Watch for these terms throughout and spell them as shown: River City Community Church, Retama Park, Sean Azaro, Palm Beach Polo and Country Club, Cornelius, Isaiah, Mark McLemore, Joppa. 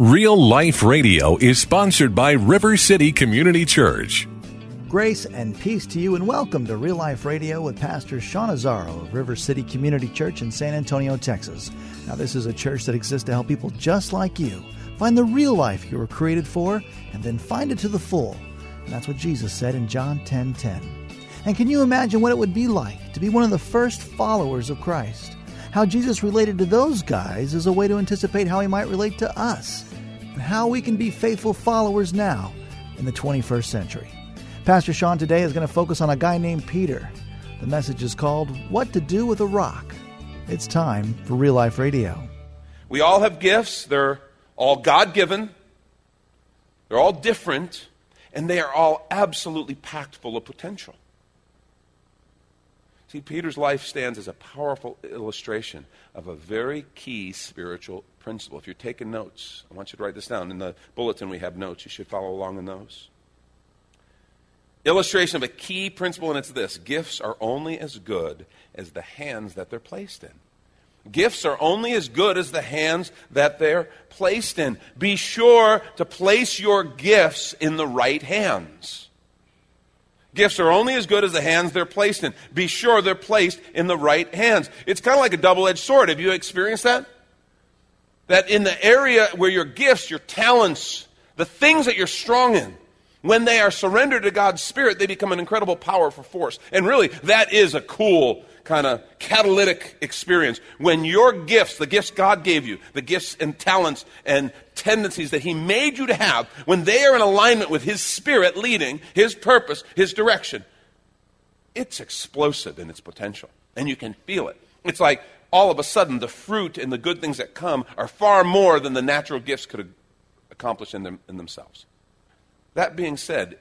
Real Life Radio is sponsored by River City Community Church. Grace and peace to you, and welcome to Real Life Radio with Pastor Sean Azaro of River City Community Church in San Antonio, Texas. Now, this is a church that exists to help people just like you find the real life you were created for, and then find it to the full. And that's what Jesus said in John 10:10. And can you imagine what it would be like to be one of the first followers of Christ? How Jesus related to those guys is a way to anticipate how he might relate to us, and how we can be faithful followers now in the 21st century. Pastor Sean today is going to focus on a guy named Peter. The message is called, What to Do with a Rock. It's time for Real Life Radio. We all have gifts. They're all God-given. They're all different. And they are all absolutely packed full of potential. See, Peter's life stands as a powerful illustration of a very key spiritual principle. If you're taking notes, I want you to write this down. In the bulletin we have notes. You should follow along in those. Illustration of a key principle, and it's this. Gifts are only as good as the hands that they're placed in. Gifts are only as good as the hands that they're placed in. Be sure to place your gifts in the right hands. Gifts are only as good as the hands they're placed in. Be sure they're placed in the right hands. It's kind of like a double-edged sword. Have you experienced that? That in the area where your gifts, your talents, the things that you're strong in, when they are surrendered to God's Spirit, they become an incredible powerful force. And really, that is a cool kind of catalytic experience. When your gifts, the gifts God gave you, the gifts and talents and tendencies that he made you to have, when they are in alignment with his Spirit leading, his purpose, his direction, it's explosive in its potential. And you can feel it. It's like all of a sudden the fruit and the good things that come are far more than the natural gifts could accomplish in themselves. That being said,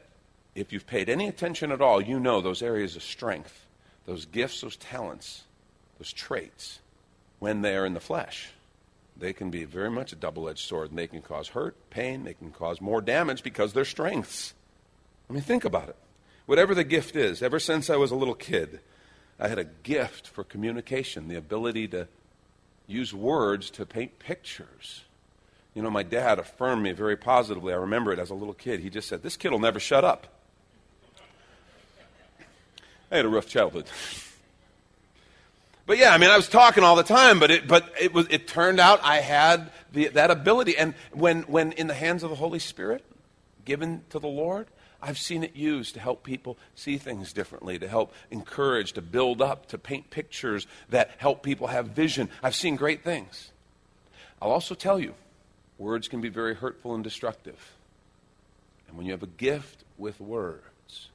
if you've paid any attention at all, you know those areas of strength, those gifts, those talents, those traits, when they are in the flesh, they can be very much a double-edged sword, and they can cause hurt, pain, they can cause more damage because they're strengths. I mean, think about it. Whatever the gift is, ever since I was a little kid, I had a gift for communication, the ability to use words to paint pictures. You know, my dad affirmed me very positively. I remember it as a little kid. He just said, this kid will never shut up. I had a rough childhood. But yeah, I mean, I was talking all the time, but it turned out I had that ability. And when in the hands of the Holy Spirit, given to the Lord, I've seen it used to help people see things differently, to help encourage, to build up, to paint pictures that help people have vision. I've seen great things. I'll also tell you, words can be very hurtful and destructive. And when you have a gift with words,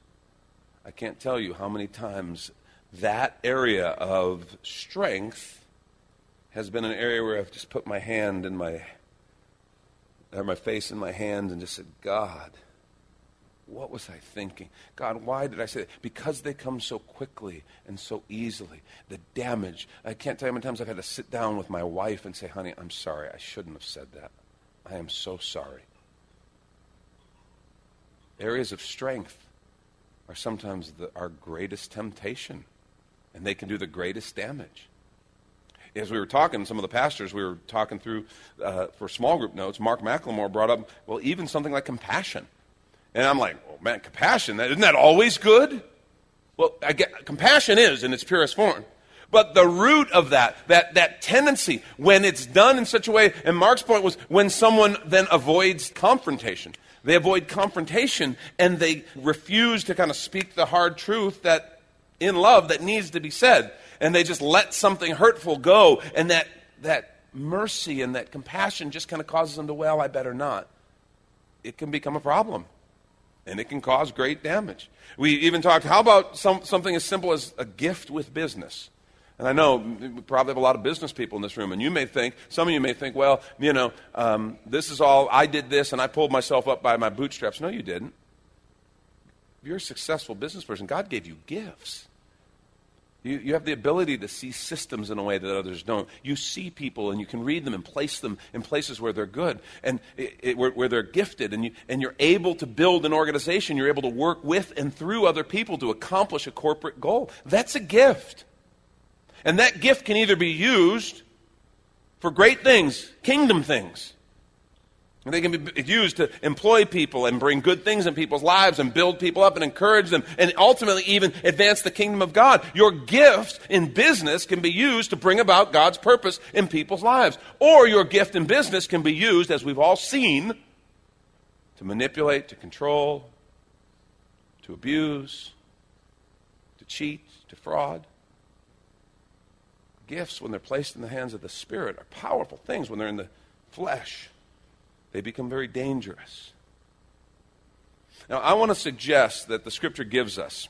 I can't tell you how many times that area of strength has been an area where I've just put my face in my hand and just said, God, what was I thinking? God, why did I say that? Because they come so quickly and so easily. The damage. I can't tell you how many times I've had to sit down with my wife and say, honey, I'm sorry. I shouldn't have said that. I am so sorry. Areas of strength are sometimes our greatest temptation, and they can do the greatest damage. As we were talking, some of the pastors we were talking through for small group notes, Mark McLemore brought up, well, even something like compassion. And I'm like, oh man, compassion, isn't that always good? Well, I get, compassion is in its purest form. But the root of that tendency, when it's done in such a way, and Mark's point was when someone then avoids confrontation. They avoid confrontation, and they refuse to kind of speak the hard truth that in love that needs to be said. And they just let something hurtful go, and that mercy and that compassion just kind of causes them to, well, I better not. It can become a problem. And it can cause great damage. We even talked, how about something as simple as a gift with business? And I know we probably have a lot of business people in this room, and some of you may think, well, you know, this is all, I did this, and I pulled myself up by my bootstraps. No, you didn't. If you're a successful business person, God gave you gifts. You have the ability to see systems in a way that others don't. You see people, and you can read them and place them in places where they're good and where they're gifted, and you're able to build an organization. You're able to work with and through other people to accomplish a corporate goal. That's a gift. And that gift can either be used for great things, kingdom things, And they can be used to employ people and bring good things in people's lives and build people up and encourage them and ultimately even advance the kingdom of God. Your gift in business can be used to bring about God's purpose in people's lives. Or your gift in business can be used, as we've all seen, to manipulate, to control, to abuse, to cheat, to fraud. Gifts, when they're placed in the hands of the Spirit, are powerful things. When they're in the flesh, they become very dangerous. Now, I want to suggest that the Scripture gives us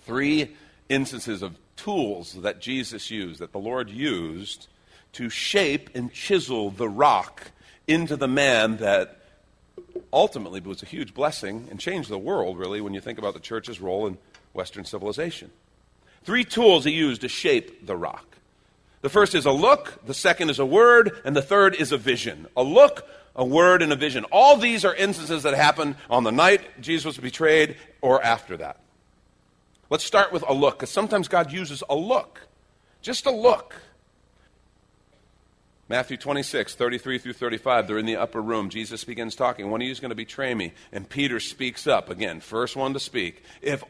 three instances of tools that Jesus used, that the Lord used, to shape and chisel the rock into the man that ultimately was a huge blessing and changed the world, really, when you think about the church's role in Western civilization. Three tools he used to shape the rock. The first is a look, the second is a word, and the third is a vision. A look, a word, and a vision. All these are instances that happened on the night Jesus was betrayed or after that. Let's start with a look, because sometimes God uses a look. Just a look. Matthew 26, 33 through 35, they're in the upper room. Jesus begins talking. One of you is going to betray me. And Peter speaks up. Again, first one to speak. Even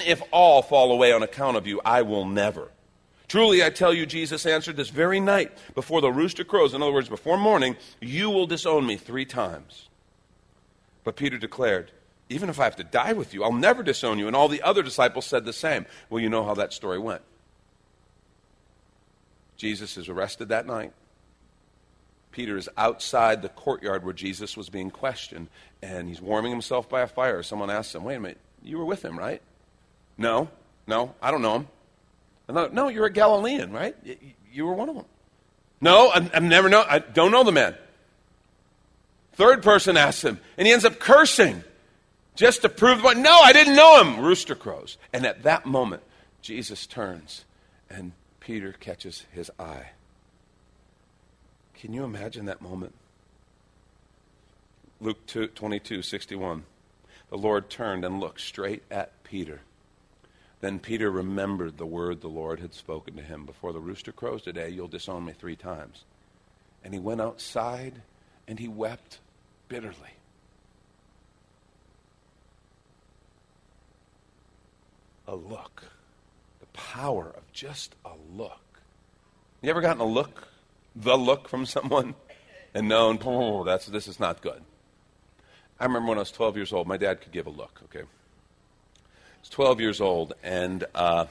if all fall away on account of you, I will never. Truly, I tell you, Jesus answered, this very night, before the rooster crows, in other words, before morning, you will disown me 3 times. But Peter declared, even if I have to die with you, I'll never disown you. And all the other disciples said the same. Well, you know how that story went. Jesus is arrested that night. Peter is outside the courtyard where Jesus was being questioned, and he's warming himself by a fire. Someone asks him, wait a minute, you were with him, right? No, I don't know him. No, you're a Galilean, right? You were one of them. No, I don't know the man. Third person asks him, and he ends up cursing just to prove the point. No, I didn't know him. Rooster crows. And at that moment, Jesus turns, and Peter catches his eye. Can you imagine that moment? Luke 22:61. The Lord turned and looked straight at Peter. Then Peter remembered the word the Lord had spoken to him. Before the rooster crows today, you'll disown me 3 times. And he went outside and he wept bitterly. A look. The power of just a look. You ever gotten a look? The look from someone? And known, oh, this is not good. I remember when I was 12 years old, my dad could give a look, okay? I was 12 years old, and I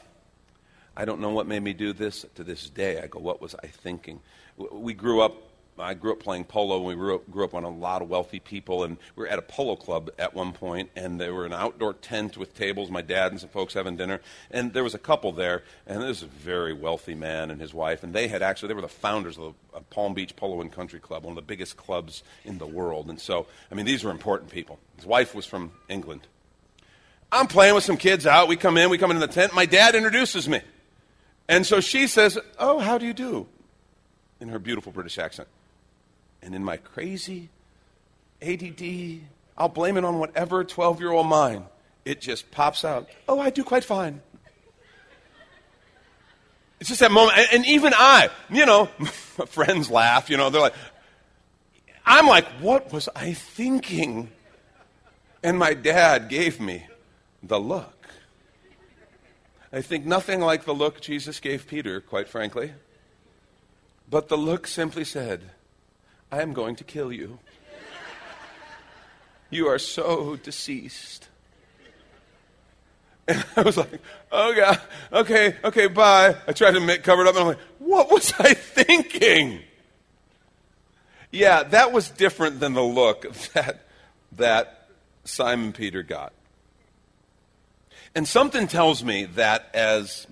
don't know what made me do this to this day. I go, what was I thinking? I grew up playing polo, and we grew up on a lot of wealthy people, and we were at a polo club at one point, and they were an outdoor tent with tables, my dad and some folks having dinner, and there was a couple there, and this was a very wealthy man and his wife, and they were the founders of the Palm Beach Polo and Country Club, one of the biggest clubs in the world, and so, these were important people. His wife was from England. I'm playing with some kids out, we come into the tent, my dad introduces me, and so she says, oh, how do you do, in her beautiful British accent. And in my crazy ADD, I'll blame it on whatever 12-year-old mind. It just pops out. Oh, I do quite fine. It's just that moment. And even I, my friends laugh, they're like, I'm like, what was I thinking? And my dad gave me the look. I think nothing like the look Jesus gave Peter, quite frankly. But the look simply said, I am going to kill you. You are so deceased. And I was like, oh, God, okay, bye. I tried to cover it up, and I'm like, what was I thinking? Yeah, that was different than the look that Simon Peter got. And something tells me that as,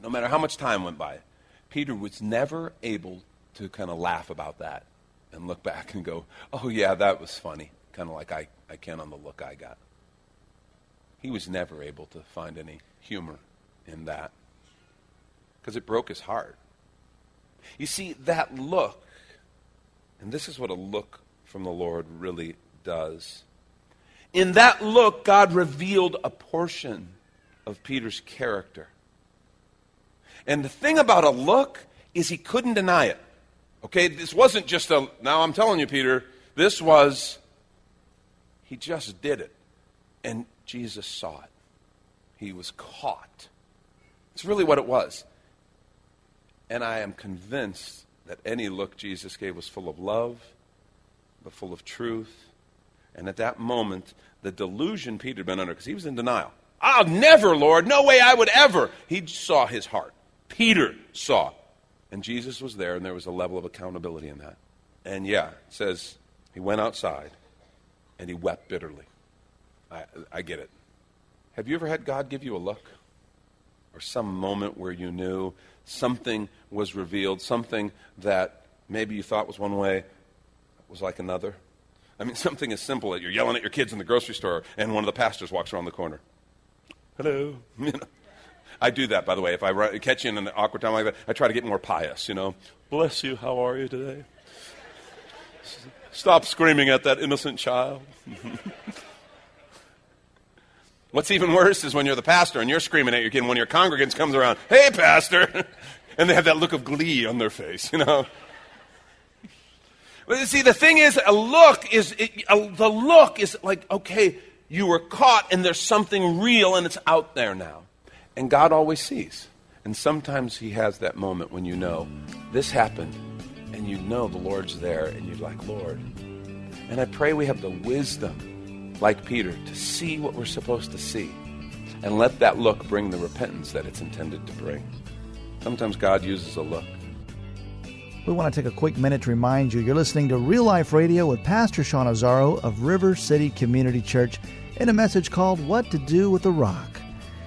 no matter how much time went by, Peter was never able to kind of laugh about that and look back and go, oh, yeah, that was funny, kind of like I can on the look I got. He was never able to find any humor in that because it broke his heart. You see, that look, and this is what a look from the Lord really does. In that look, God revealed a portion of Peter's character. And the thing about a look is he couldn't deny it. Okay, this wasn't just a, now I'm telling you, Peter, this was, he just did it. And Jesus saw it. He was caught. It's really what it was. And I am convinced that any look Jesus gave was full of love, but full of truth. And at that moment, the delusion Peter had been under, because he was in denial. I'll never, Lord. No way I would ever. He saw his heart. Peter saw. And Jesus was there, and there was a level of accountability in that. And yeah, it says he went outside, and he wept bitterly. I get it. Have you ever had God give you a look? Or some moment where you knew something was revealed, something that maybe you thought was one way was like another? I mean, something as simple as you're yelling at your kids in the grocery store and one of the pastors walks around the corner. Hello. I do that, by the way. If I catch you in an awkward time like that, I try to get more pious, you know. Bless you. How are you today? Stop screaming at that innocent child. What's even worse is when you're the pastor and you're screaming at your kid and one of your congregants comes around, hey, pastor, and they have that look of glee on their face, you know. But see, the thing is, the look is like, okay, you were caught and there's something real and it's out there now. And God always sees. And sometimes he has that moment when you know this happened and you know the Lord's there and you're like, Lord. And I pray we have the wisdom, like Peter, to see what we're supposed to see and let that look bring the repentance that it's intended to bring. Sometimes God uses a look. We want to take a quick minute to remind you you're listening to Real Life Radio with Pastor Sean Azaro of River City Community Church in a message called What to Do with a Rock.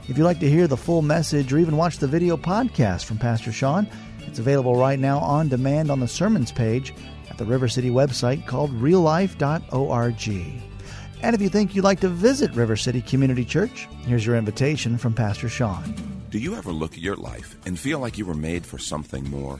If you'd like to hear the full message or even watch the video podcast from Pastor Sean, it's available right now on demand on the sermons page at the River City website called reallife.org. And if you think you'd like to visit River City Community Church, here's your invitation from Pastor Sean. Do you ever look at your life and feel like you were made for something more?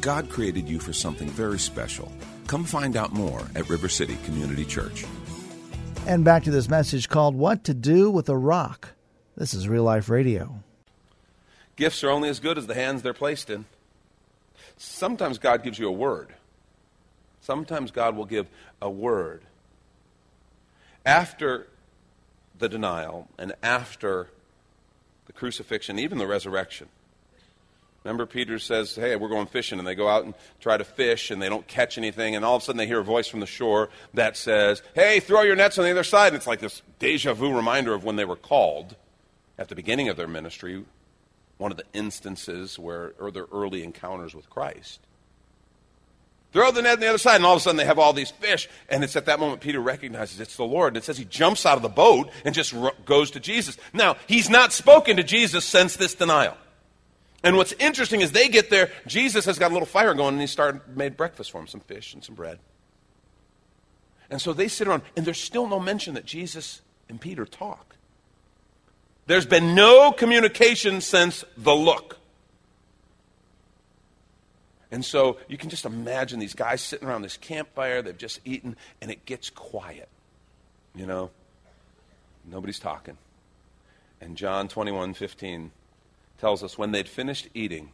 God created you for something very special. Come find out more at River City Community Church. And back to this message called What to Do with a Rock. This is Real Life Radio. Gifts are only as good as the hands they're placed in. Sometimes God gives you a word. Sometimes God will give a word. After the denial and after the crucifixion, even the resurrection, remember, Peter says, hey, we're going fishing, and they go out and try to fish, and they don't catch anything, and all of a sudden they hear a voice from the shore that says, hey, throw your nets on the other side. And it's like this deja vu reminder of when they were called at the beginning of their ministry, one of the instances where, or their early encounters with Christ. Throw the net on the other side, and all of a sudden they have all these fish, and it's at that moment Peter recognizes it's the Lord. And it says he jumps out of the boat and just goes to Jesus. Now, he's not spoken to Jesus since this denial. And what's interesting is they get there, Jesus has got a little fire going, and he made breakfast for them, some fish and some bread. And so they sit around, and there's still no mention that Jesus and Peter talk. There's been no communication since the look. And so you can just imagine these guys sitting around this campfire, they've just eaten, and it gets quiet. You know, nobody's talking. And John 21:15 tells us when they'd finished eating,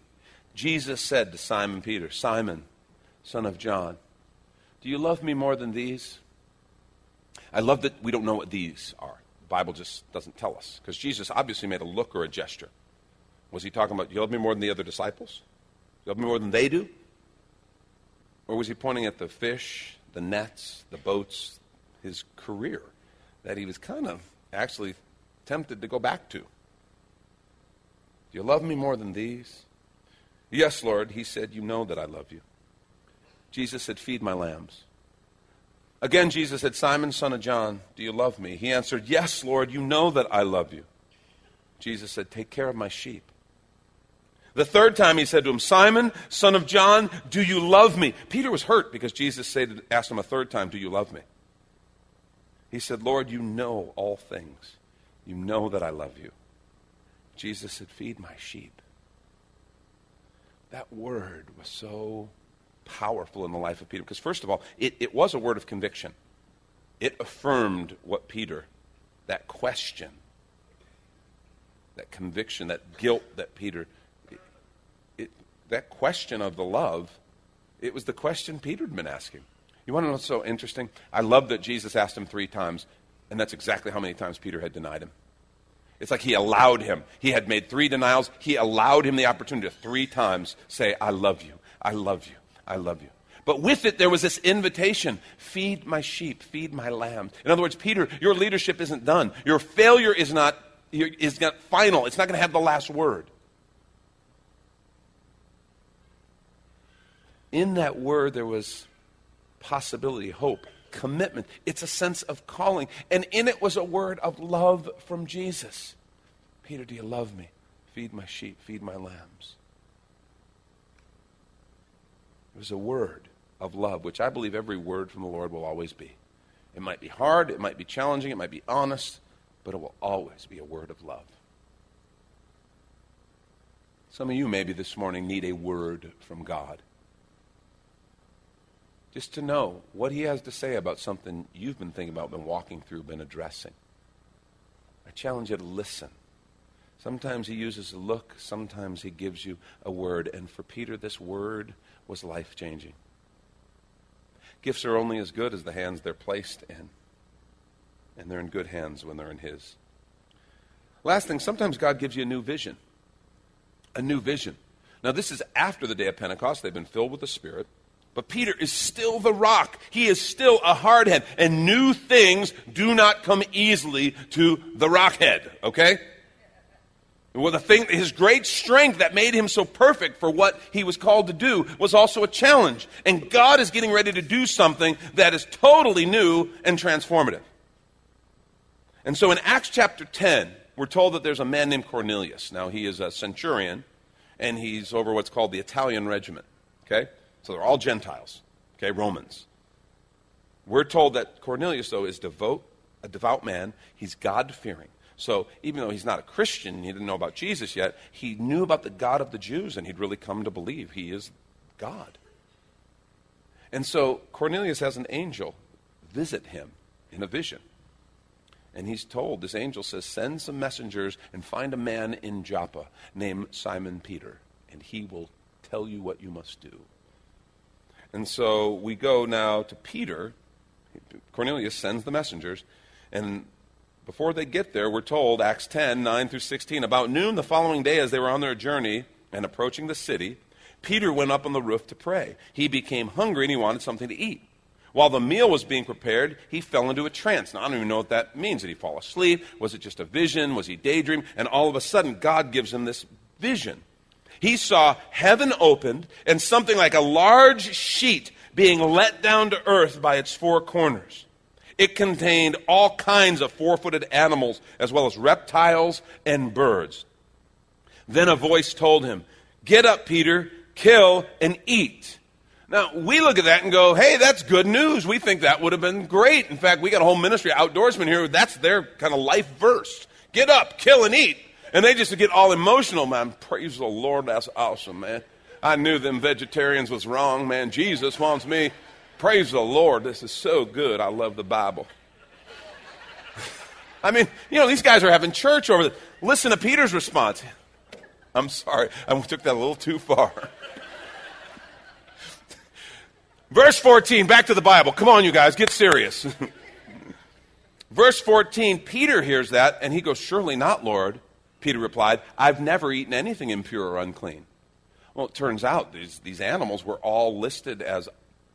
Jesus said to Simon Peter, Simon, son of John, do you love me more than these? I love that we don't know what these are. The Bible just doesn't tell us because Jesus obviously made a look or a gesture. Was he talking about, do you love me more than the other disciples? Do you love me more than they do? Or was he pointing at the fish, the nets, the boats, his career that he was kind of actually tempted to go back to? Do Do you love me more than these? Yes, Lord, he said, you know that I love you. Jesus said, feed my lambs. Again, Jesus said, Simon, son of John, do you love me? He answered, yes, Lord, you know that I love you. Jesus said, take care of my sheep. The third time he said to him, Simon, son of John, do you love me? Peter was hurt because Jesus asked him a third time, do you love me? He said, Lord, you know all things. You know that I love you. Jesus said, feed my sheep. That word was so powerful in the life of Peter because, first of all, it was a word of conviction. It affirmed what Peter, that question, that conviction, that guilt that Peter, that question of the love, it was the question Peter had been asking. You want to know what's so interesting? I love that Jesus asked him three times, and that's exactly how many times Peter had denied him. It's like he allowed him. He had made three denials. He allowed him the opportunity to three times say, I love you, I love you, I love you. But with it, there was this invitation, feed my sheep, feed my lambs. In other words, Peter, your leadership isn't done. Your failure is not final. It's not going to have the last word. In that word, there was possibility, hope, commitment. It's a sense of calling. And in it was a word of love from Jesus. Peter, do you love me? Feed my sheep, feed my lambs. It was a word of love, which I believe every word from the Lord will always be. It might be hard, it might be challenging, it might be honest, but it will always be a word of love. Some of you maybe this morning need a word from God. Just to know what he has to say about something you've been thinking about, been walking through, been addressing. I challenge you to listen. Sometimes he uses a look, sometimes he gives you a word. And for Peter, this word was life-changing. Gifts are only as good as the hands they're placed in. And they're in good hands when they're in his. Last thing, sometimes God gives you a new vision. A new vision. Now this is after the day of Pentecost. They've been filled with the Spirit. But Peter is still the rock. He is still a hardhead. And new things do not come easily to the rockhead, okay? Well, his great strength that made him so perfect for what he was called to do was also a challenge. And God is getting ready to do something that is totally new and transformative. And so in Acts chapter 10, we're told that there's a man named Cornelius. Now, he is a centurion, and he's over what's called the Italian regiment, okay? So they're all Gentiles, okay, Romans. We're told that Cornelius, though, is a devout man. He's God-fearing. So even though he's not a Christian, he didn't know about Jesus yet, he knew about the God of the Jews, and he'd really come to believe he is God. And so Cornelius has an angel visit him in a vision. And he's told, this angel says, send some messengers and find a man in Joppa named Simon Peter, and he will tell you what you must do. And so we go now to Peter. Cornelius sends the messengers. And before they get there, we're told, Acts 10, 9 through 16, about noon the following day as they were on their journey and approaching the city, Peter went up on the roof to pray. He became hungry and he wanted something to eat. While the meal was being prepared, he fell into a trance. Now, I don't even know what that means. Did he fall asleep? Was it just a vision? Was he daydreaming? And all of a sudden, God gives him this vision. He saw heaven opened and something like a large sheet being let down to earth by its four corners. It contained all kinds of four-footed animals as well as reptiles and birds. Then a voice told him, get up, Peter, kill and eat. Now, we look at that and go, hey, that's good news. We think that would have been great. In fact, we got a whole ministry of outdoorsmen here. That's their kind of life verse. Get up, kill and eat. And they just get all emotional, man. Praise the Lord, that's awesome, man. I knew them vegetarians was wrong, man. Jesus wants me. Praise the Lord, this is so good. I love the Bible. I mean, you know, these guys are having church over there. Listen to Peter's response. I'm sorry, I took that a little too far. Verse 14, back to the Bible. Come on, you guys, get serious. Verse 14, Peter hears that, and he goes, surely not, Lord. Peter replied, I've never eaten anything impure or unclean. Well, it turns out these animals were all listed as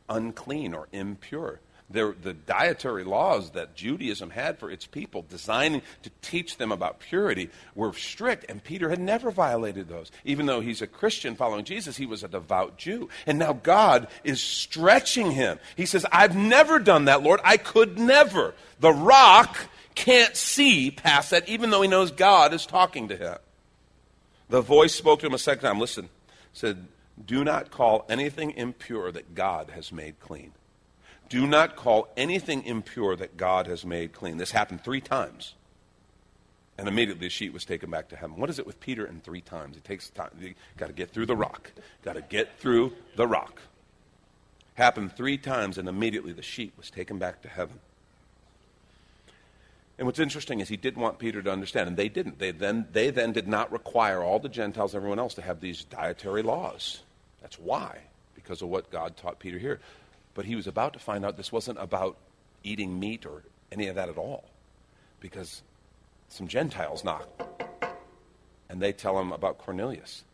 unclean or impure. the dietary laws that Judaism had for its people, designed to teach them about purity, were strict, and Peter had never violated those. Even though he's a Christian following Jesus, he was a devout Jew. And now God is stretching him. He says, I've never done that, Lord. I could never. The rock can't see past that, even though he knows God is talking to him. The voice spoke to him a second time. Listen, said, do not call anything impure that God has made clean. Do not call anything impure that God has made clean. This happened 3 times. And immediately the sheet was taken back to heaven. What is it with Peter and 3 times? It takes time. You got to get through the rock. Got to get through the rock. Happened 3 times, and immediately the sheet was taken back to heaven. And what's interesting is he didn't want Peter to understand, and they didn't. They then did not require all the Gentiles, everyone else, to have these dietary laws. That's why, because of what God taught Peter here. But he was about to find out this wasn't about eating meat or any of that at all, because some Gentiles knock, and they tell him about Cornelius.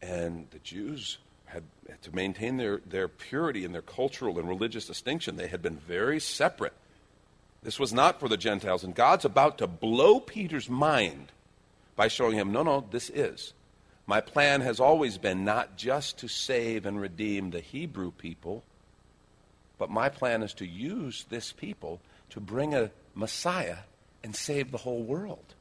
And the Jews had to maintain their purity and their cultural and religious distinction. They had been very separate. This was not for the Gentiles, and God's about to blow Peter's mind by showing him, no, this is. My plan has always been not just to save and redeem the Hebrew people, but my plan is to use this people to bring a Messiah and save the whole world.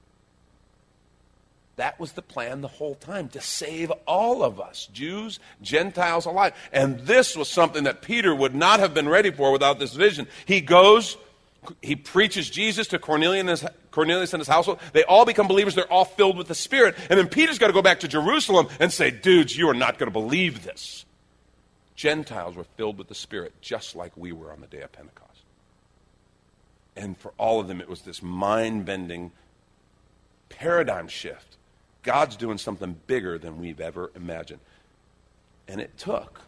That was the plan the whole time, to save all of us, Jews, Gentiles alike. And this was something that Peter would not have been ready for without this vision. He goes, he preaches Jesus to Cornelius and his household. They all become believers. They're all filled with the Spirit. And then Peter's got to go back to Jerusalem and say, dudes, you are not going to believe this. Gentiles were filled with the Spirit just like we were on the day of Pentecost. And for all of them, it was this mind-bending paradigm shift. God's doing something bigger than we've ever imagined. And it took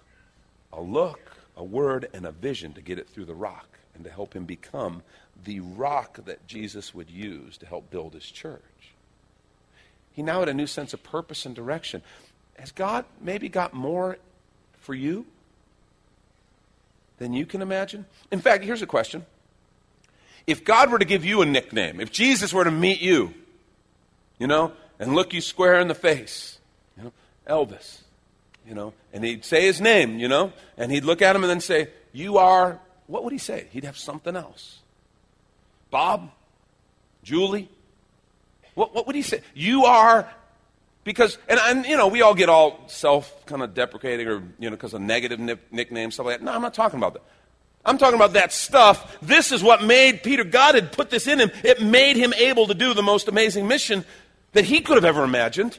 a look, a word, and a vision to get it through the rock and to help him become the rock that Jesus would use to help build his church. He now had a new sense of purpose and direction. Has God maybe got more for you than you can imagine? In fact, here's a question. If God were to give you a nickname, if Jesus were to meet you, and look you square in the face, Elvis, and he'd say his name, and he'd look at him and then say, you are, what would he say? He'd have something else. Bob, Julie, what would he say? You are. Because, and we all get all self kind of deprecating or, because of negative nicknames, stuff like that. No, I'm not talking about that. I'm talking about that stuff. This is what made Peter. God had put this in him. It made him able to do the most amazing mission that he could have ever imagined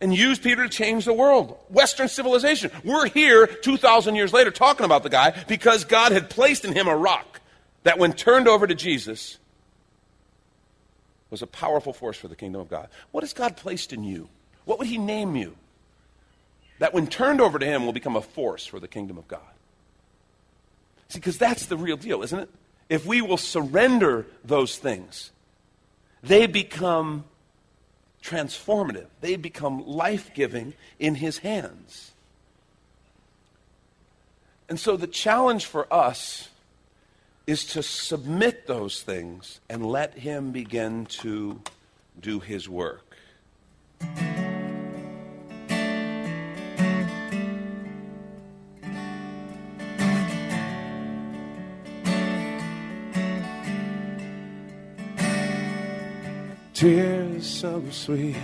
and used Peter to change the world. Western civilization. We're here 2,000 years later talking about the guy because God had placed in him a rock that when turned over to Jesus was a powerful force for the kingdom of God. What has God placed in you? What would he name you that when turned over to him will become a force for the kingdom of God? See, because that's the real deal, isn't it? If we will surrender those things, they become transformative. They become life-giving in his hands. And so the challenge for us is to submit those things and let him begin to do his work. Tears so sweet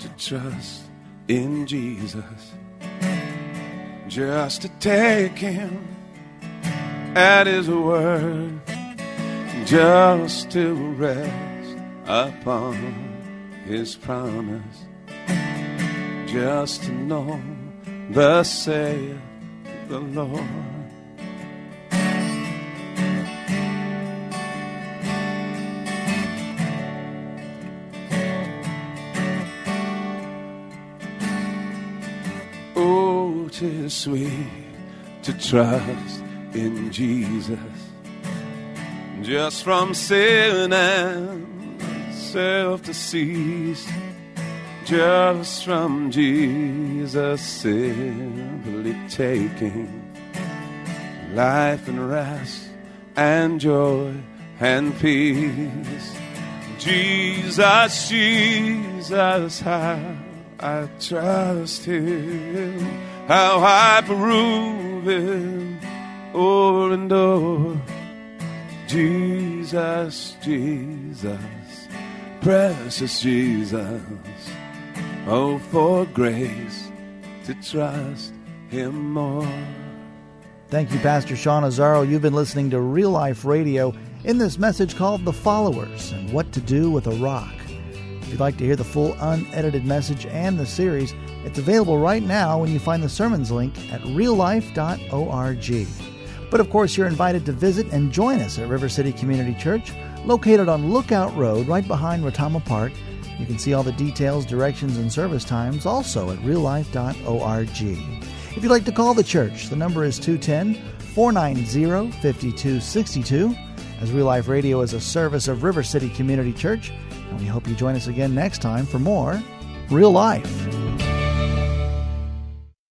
to trust in Jesus, just to take him at his word, just to rest upon his promise, just to know thus saith the Lord. Tis sweet to trust in Jesus, just from sin and self to cease, just from Jesus simply taking life and rest and joy and peace. Jesus, Jesus, how I trust Him, how I prove Him over and over. Jesus, Jesus, precious Jesus, oh, for grace to trust Him more. Thank you, Pastor Sean Azaro. You've been listening to Real Life Radio in this message called The Followers and What to Do with a Rock. If you'd like to hear the full unedited message and the series, it's available right now when you find the sermons link at reallife.org. But of course, you're invited to visit and join us at River City Community Church, located on Lookout Road, right behind Retama Park. You can see all the details, directions, and service times also at reallife.org. If you'd like to call the church, the number is 210-490-5262. As Real Life Radio is a service of River City Community Church, and we hope you join us again next time for more Real Life.